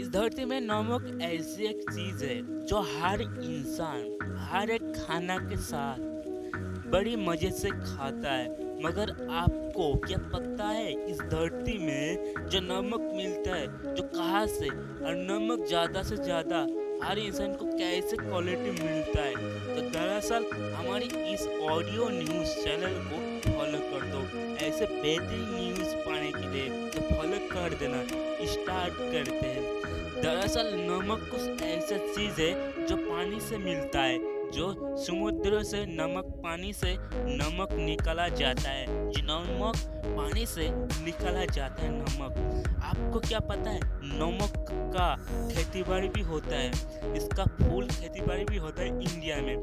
इस धरती में नमक ऐसी एक चीज है जो हर इंसान हर एक खाना के साथ बड़ी मजे से खाता है। मगर आपको क्या पता है इस धरती में जो नमक मिलता है जो कहाँ से, और नमक ज़्यादा से ज़्यादा हर इंसान को कैसे क्वालिटी मिलता है? तो दरअसल हमारी इस ऑडियो न्यूज़ चैनल को फॉलो कर दो। ऐसे बेहतरीन न्यूज़ पाने के लिए तो फॉलो कर देना। स्टार्ट करते हैं। दरअसल नमक कुछ ऐसा चीज़ है जो पानी से मिलता है, जो समुद्र से नमक पानी से नमक निकाला जाता है, जो नमक पानी से निकाला जाता है नमक। आपको क्या पता है नमक का खेतीबाड़ी भी होता है, इसका फूल खेतीबाड़ी भी होता है इंडिया में,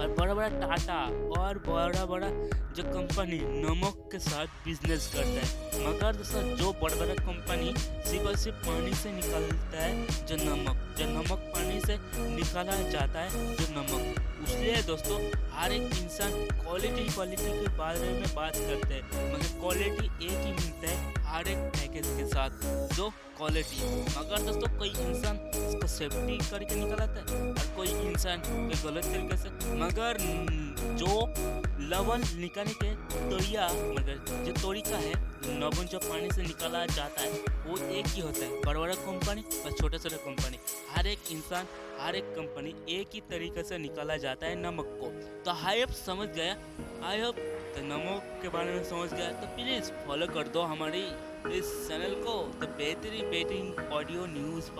और बड़ा बड़ा टाटा और बड़ा बड़ा जो कंपनी नमक के साथ बिजनेस करता है। मगर दोस्तों जो बड़ा बड़ा कंपनी सिर्फ और सिर्फ पानी से निकालता है जो नमक पानी से निकाला जाता है जो नमक। इसलिए दोस्तों हर एक इंसान क्वालिटी के बारे में बात करते हैं, मगर क्वालिटी एक ही मिलता है हर एक पैकेज के साथ जो क्वालिटी। मगर दोस्तों कोई इंसान इसको सेफ्टी करके निकालता है और कोई इंसान कोई गलत तरीके से, मगर जो लवण निकालने के तोड़िया मगर जो तरीका है लवण जो पानी से निकाला जाता है वो एक ही होता है, बड़ा बड़ा कंपनी और छोटे छोटे कंपनी। हर एक इंसान हर एक कंपनी एक ही तरीके से निकाला जाता है नमक को। तो आई होप समझ गया, आई होप तो नमक के बारे में समझ गया। तो प्लीज़ फॉलो कर दो हमारी इस चैनल को, तो बेहतरीन ऑडियो न्यूज़।